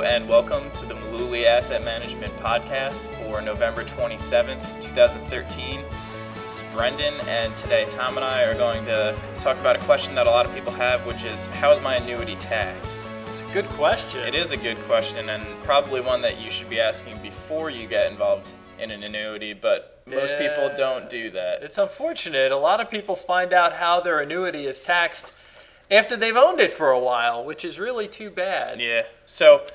Hello and welcome to the Mullooly Asset Management podcast for November 27th, 2013. It's Brendan, and today Tom and I are going to talk about a question that a lot of people have, which is, how is my annuity taxed? It's a good question. It is a good question, and probably one that you should be asking before you get involved in an annuity, but most people don't do that. It's unfortunate. A lot of people find out how their annuity is taxed after they've owned it for a while, which is really too bad. Yeah. So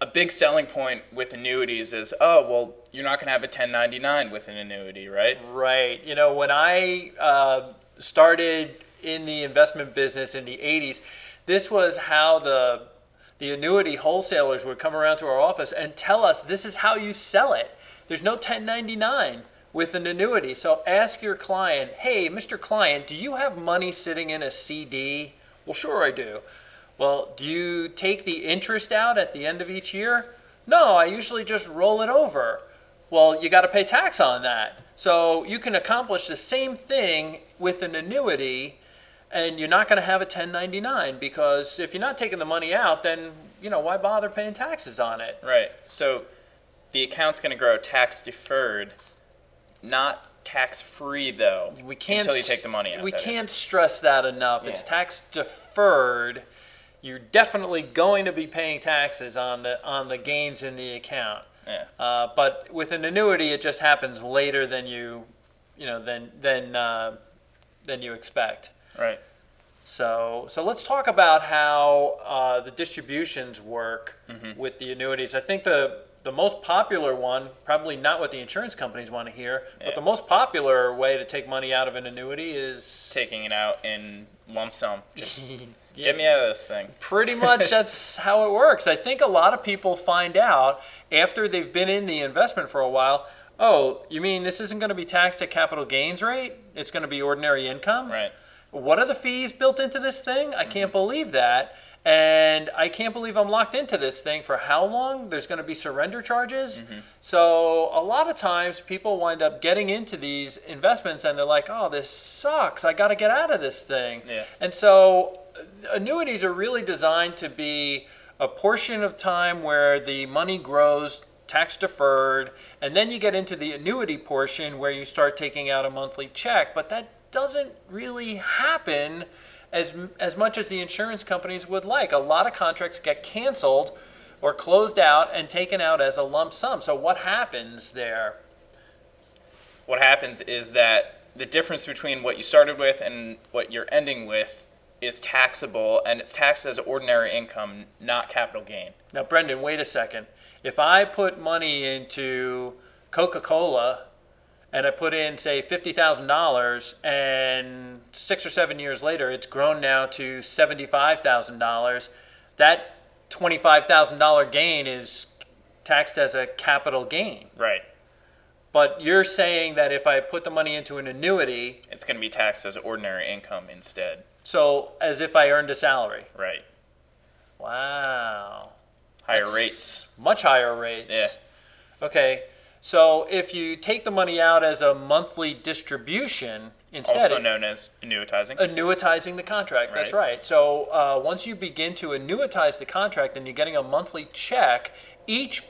a big selling point with annuities is, oh, well, you're not going to have a 1099 with an annuity, right? Right. You know, when I started in the investment business in the 80s, this was how the annuity wholesalers would come around to our office and tell us, this is how you sell it. There's no 1099. With an annuity. So ask your client, hey, Mr. Client, do you have money sitting in a CD? Well, sure I do. Well, do you take the interest out at the end of each year? No, I usually just roll it over. Well, you got to pay tax on that. So you can accomplish the same thing with an annuity, and you're not going to have a 1099, because if you're not taking the money out, then, you know, why bother paying taxes on it? Right. So the account's going to grow tax deferred. Not tax-free, though, we can't, until you take the money out. We can't stress that enough. Yeah. It's tax-deferred. You're definitely going to be paying taxes on the gains in the account. Yeah. But with an annuity, it just happens later than you you expect. Right. So let's talk about how the distributions work with the annuities. I think the most popular one, probably not what the insurance companies want to hear, but the most popular way to take money out of an annuity is taking it out in lump sum. Just get me out of this thing. Pretty much that's how it works. I think a lot of people find out after they've been in the investment for a while, oh, you mean this isn't going to be taxed at capital gains rate? It's going to be ordinary income? Right. What are the fees built into this thing? I can't believe that. And I can't believe I'm locked into this thing for how long? There's going to be surrender charges. So a lot of times people wind up getting into these investments and they're like, oh, this sucks. I got to get out of this thing. Yeah. And so annuities are really designed to be a portion of time where the money grows tax deferred. And then you get into the annuity portion where you start taking out a monthly check. But that doesn't really happen as much as the insurance companies would like. A lot of contracts get canceled or closed out and taken out as a lump sum. So what happens there? What happens is that the difference between what you started with and what you're ending with is taxable, and it's taxed as ordinary income, not capital gain. Now, Brendan, wait a second. If I put money into Coca-Cola and I put in, say, $50,000, and 6 or 7 years later, it's grown now to $75,000. That $25,000 gain is taxed as a capital gain. Right. But you're saying that if I put the money into an annuity, it's going to be taxed as ordinary income instead. So as if I earned a salary. Right. Wow. Higher rates. Much higher rates. Yeah. Okay. So if you take the money out as a monthly distribution instead, also known as annuitizing. Annuitizing the contract, right. That's right. So once you begin to annuitize the contract and you're getting a monthly check, each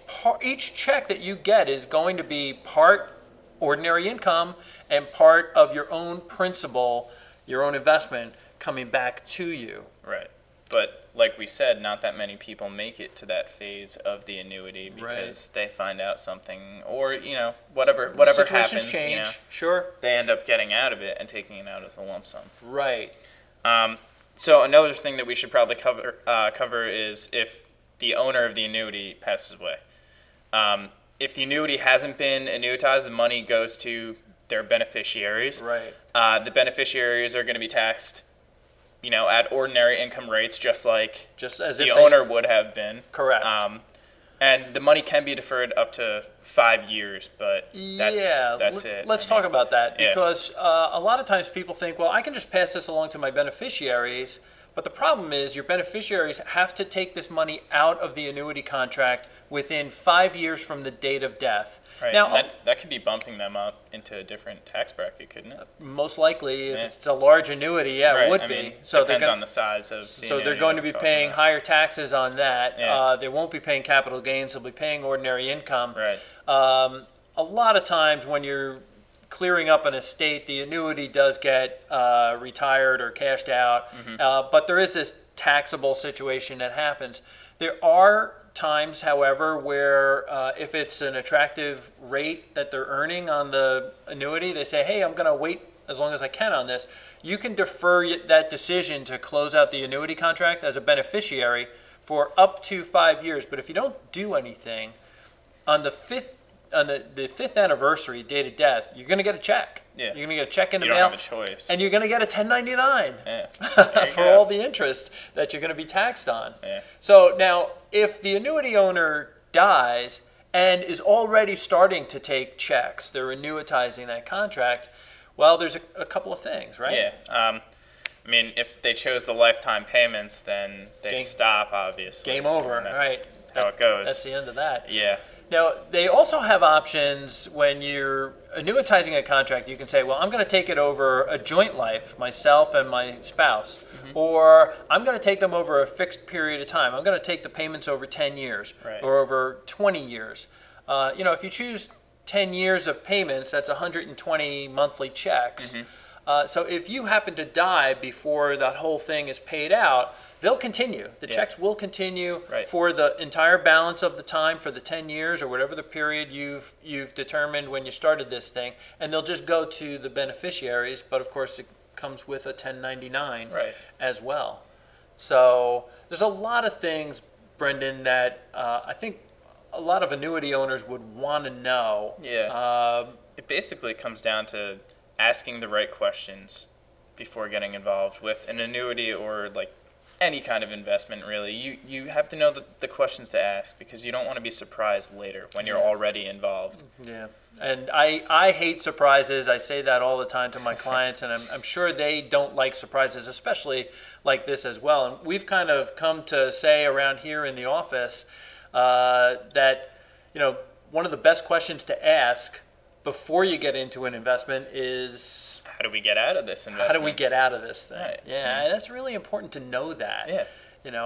check that you get is going to be part ordinary income and part of your own principal, your own investment coming back to you. Right. But like we said, not that many people make it to that phase of the annuity because they find out something, or you know, whatever happens, change. You know, sure, they end up getting out of it and taking it out as a lump sum. Right. So another thing that we should probably cover is if the owner of the annuity passes away. If the annuity hasn't been annuitized, the money goes to their beneficiaries. Right. The beneficiaries are going to be taxed, you know, at ordinary income rates, just as the owner would have been. Correct. And the money can be deferred up to 5 years, but that's it. Let's talk about that because a lot of times people think, well, I can just pass this along to my beneficiaries, But the problem is your beneficiaries have to take this money out of the annuity contract within 5 years from the date of death. Right. Now, that could be bumping them up into a different tax bracket, couldn't it? Most likely, if it's a large annuity, it would be. So depends on the size of the annuity they're going to be paying higher taxes on that. Yeah. They won't be paying capital gains. They'll be paying ordinary income. Right. A lot of times when you're clearing up an estate, the annuity does get retired or cashed out. Mm-hmm. But there is this taxable situation that happens. There are times, however, where if it's an attractive rate that they're earning on the annuity, they say, hey, I'm going to wait as long as I can on this. You can defer that decision to close out the annuity contract as a beneficiary for up to 5 years. But if you don't do anything, on the fifth anniversary, date of death, you're going to get a check. Yeah. You're going to get a check in the mail. You don't have a choice. And you're going to get a 1099 for all the interest that you're going to be taxed on. Yeah. So now, if the annuity owner dies and is already starting to take checks, they're annuitizing that contract, well, there's a couple of things, right? Yeah. I mean, if they chose the lifetime payments, then they stop, obviously. Game over. And that's how it goes. That's the end of that. Yeah. Now, they also have options when you're annuitizing a contract. You can say, well, I'm going to take it over a joint life, myself and my spouse, mm-hmm. or I'm going to take them over a fixed period of time. I'm going to take the payments over 10 years or over 20 years. If you choose 10 years of payments, that's 120 monthly checks. Mm-hmm. So if you happen to die before that whole thing is paid out, they'll continue. The checks will continue for the entire balance of the time, for the 10 years or whatever the period you've determined when you started this thing, and they'll just go to the beneficiaries. But of course, it comes with a 1099 as well. So there's a lot of things, Brendan, that I think a lot of annuity owners would want to know. Yeah. It basically comes down to asking the right questions before getting involved with an annuity or any kind of investment, really. You have to know the questions to ask, because you don't want to be surprised later when you're already involved. Yeah, and I hate surprises. I say that all the time to my clients, and I'm sure they don't like surprises, especially like this as well. And we've kind of come to say around here in the office that one of the best questions to ask before you get into an investment is, how do we get out of this investment? How do we get out of this thing? Right. Yeah, and that's really important to know that. Yeah.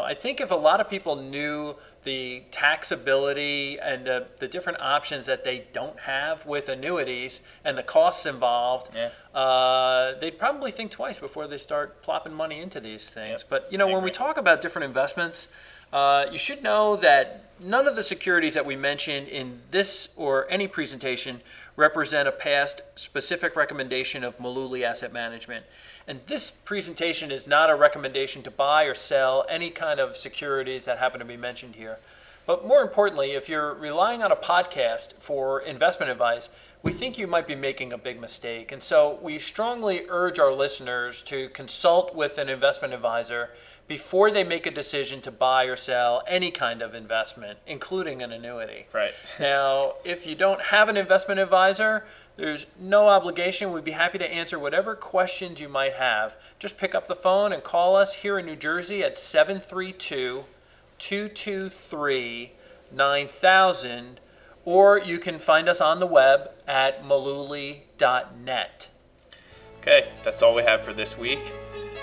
I think if a lot of people knew the taxability and the different options that they don't have with annuities and the costs involved, they'd probably think twice before they start plopping money into these things. Yep. But when we talk about different investments, you should know that none of the securities that we mentioned in this or any presentation represent a past specific recommendation of Mullooly Asset Management. And this presentation is not a recommendation to buy or sell any kind of securities that happen to be mentioned here. But more importantly, if you're relying on a podcast for investment advice, we think you might be making a big mistake. And so we strongly urge our listeners to consult with an investment advisor before they make a decision to buy or sell any kind of investment, including an annuity. Right. Now, if you don't have an investment advisor, there's no obligation. We'd be happy to answer whatever questions you might have. Just pick up the phone and call us here in New Jersey at 732-223-9000, or you can find us on the web at mullooly.net. Okay, that's all we have for this week.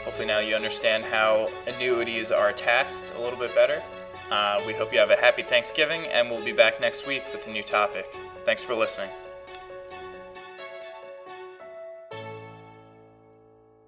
Hopefully now you understand how annuities are taxed a little bit better. We hope you have a happy Thanksgiving, and we'll be back next week with a new topic. Thanks for listening.